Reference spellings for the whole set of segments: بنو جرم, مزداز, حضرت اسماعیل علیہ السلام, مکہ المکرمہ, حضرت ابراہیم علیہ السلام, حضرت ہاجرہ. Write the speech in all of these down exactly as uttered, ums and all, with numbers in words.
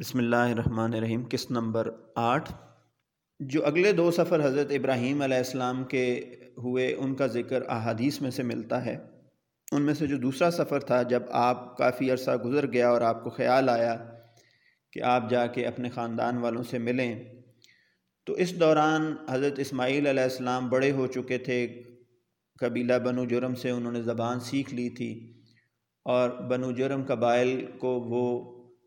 بسم اللہ الرحمن الرحیم. قسط نمبر آٹھ. جو اگلے دو سفر حضرت ابراہیم علیہ السلام کے ہوئے ان کا ذکر احادیث میں سے ملتا ہے. ان میں سے جو دوسرا سفر تھا جب آپ کافی عرصہ گزر گیا اور آپ کو خیال آیا کہ آپ جا کے اپنے خاندان والوں سے ملیں، تو اس دوران حضرت اسماعیل علیہ السلام بڑے ہو چکے تھے. قبیلہ بنو جرم سے انہوں نے زبان سیکھ لی تھی اور بنو جرم قبائل کو وہ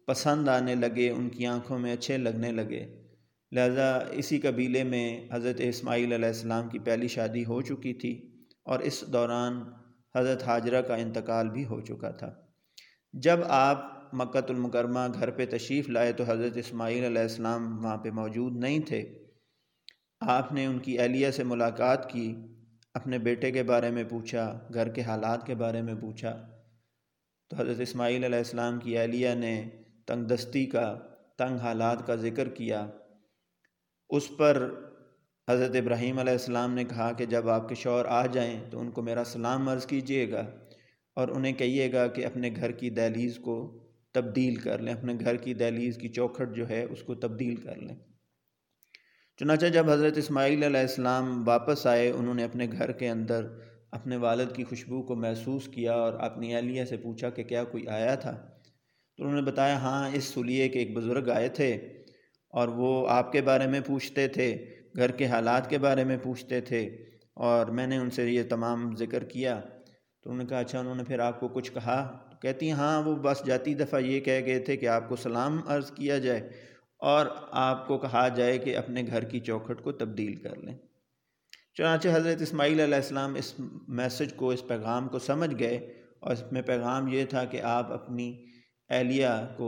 پسند آنے لگے، ان کی آنکھوں میں اچھے لگنے لگے. لہذا اسی قبیلے میں حضرت اسماعیل علیہ السلام کی پہلی شادی ہو چکی تھی اور اس دوران حضرت ہاجرہ کا انتقال بھی ہو چکا تھا. جب آپ مکہ المکرمہ گھر پہ تشریف لائے تو حضرت اسماعیل علیہ السلام وہاں پہ موجود نہیں تھے. آپ نے ان کی اہلیہ سے ملاقات کی، اپنے بیٹے کے بارے میں پوچھا، گھر کے حالات کے بارے میں پوچھا. تو حضرت اسماعیل علیہ السلام کی اہلیہ نے تنگ دستی کا، تنگ حالات کا ذکر کیا. اس پر حضرت ابراہیم علیہ السلام نے کہا کہ جب آپ کے شوہر آ جائیں تو ان کو میرا سلام عرض کیجیے گا اور انہیں کہیے گا کہ اپنے گھر کی دہلیز کو تبدیل کر لیں، اپنے گھر کی دہلیز کی چوکھٹ جو ہے اس کو تبدیل کر لیں. چنانچہ جب حضرت اسماعیل علیہ السلام واپس آئے انہوں نے اپنے گھر کے اندر اپنے والد کی خوشبو کو محسوس کیا اور اپنی اہلیہ سے پوچھا کہ کیا کوئی آیا تھا؟ تو انہوں نے بتایا ہاں، اس سلیے کے ایک بزرگ آئے تھے اور وہ آپ کے بارے میں پوچھتے تھے، گھر کے حالات کے بارے میں پوچھتے تھے اور میں نے ان سے یہ تمام ذکر کیا. تو انہوں نے کہا اچھا، انہوں نے پھر آپ کو کچھ کہا؟ تو کہتی ہیں ہاں، وہ بس جاتی دفعہ یہ کہہ گئے تھے کہ آپ کو سلام عرض کیا جائے اور آپ کو کہا جائے کہ اپنے گھر کی چوکھٹ کو تبدیل کر لیں. چنانچہ حضرت اسماعیل علیہ السلام اس میسج کو، اس پیغام کو سمجھ گئے اور اس میں پیغام یہ تھا کہ آپ اپنی اہلیہ کو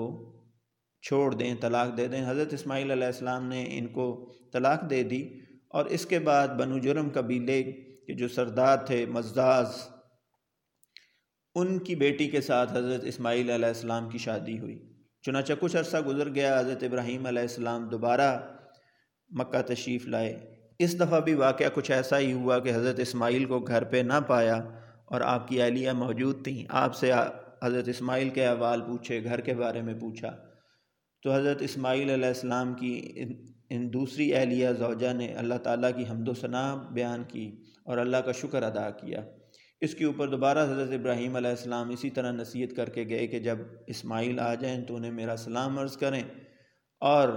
چھوڑ دیں، طلاق دے دیں. حضرت اسماعیل علیہ السلام نے ان کو طلاق دے دی اور اس کے بعد بنو جرم قبیلے کے جو سردار تھے مزداز، ان کی بیٹی کے ساتھ حضرت اسماعیل علیہ السلام کی شادی ہوئی. چنانچہ کچھ عرصہ گزر گیا، حضرت ابراہیم علیہ السلام دوبارہ مکہ تشریف لائے. اس دفعہ بھی واقعہ کچھ ایسا ہی ہوا کہ حضرت اسماعیل کو گھر پہ نہ پایا اور آپ کی اہلیہ موجود تھیں. آپ سے حضرت اسماعیل کے احوال پوچھے، گھر کے بارے میں پوچھا. تو حضرت اسماعیل علیہ السلام کی ان دوسری اہلیہ زوجہ نے اللہ تعالیٰ کی حمد و ثنا بیان کی اور اللہ کا شکر ادا کیا. اس کے اوپر دوبارہ حضرت ابراہیم علیہ السلام اسی طرح نصیحت کر کے گئے کہ جب اسماعیل آ جائیں تو انہیں میرا سلام عرض کریں اور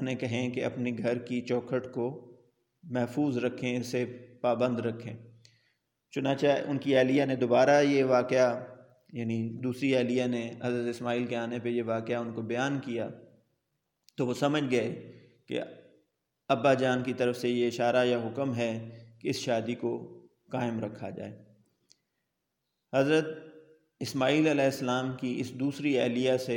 انہیں کہیں کہ اپنے گھر کی چوکھٹ کو محفوظ رکھیں، اسے پابند رکھیں. چنانچہ ان کی اہلیہ نے دوبارہ یہ واقعہ، یعنی دوسری اہلیہ نے حضرت اسماعیل کے آنے پہ یہ واقعہ ان کو بیان کیا تو وہ سمجھ گئے کہ ابا جان کی طرف سے یہ اشارہ یا حکم ہے کہ اس شادی کو قائم رکھا جائے. حضرت اسماعیل علیہ السلام کی اس دوسری اہلیہ سے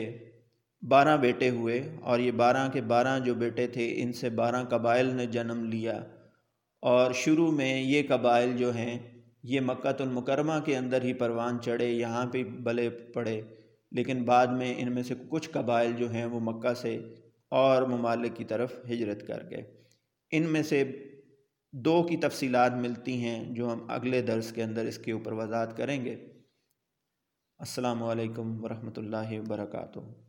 بارہ بیٹے ہوئے اور یہ بارہ کے بارہ جو بیٹے تھے ان سے بارہ قبائل نے جنم لیا. اور شروع میں یہ قبائل جو ہیں یہ مکہ المکرمہ کے اندر ہی پروان چڑھے، یہاں پہ بلے پڑے، لیکن بعد میں ان میں سے کچھ قبائل جو ہیں وہ مکہ سے اور ممالک کی طرف ہجرت کر گئے. ان میں سے دو کی تفصیلات ملتی ہیں جو ہم اگلے درس کے اندر اس کے اوپر وضاحت کریں گے. السلام علیکم ورحمۃ اللہ وبرکاتہ.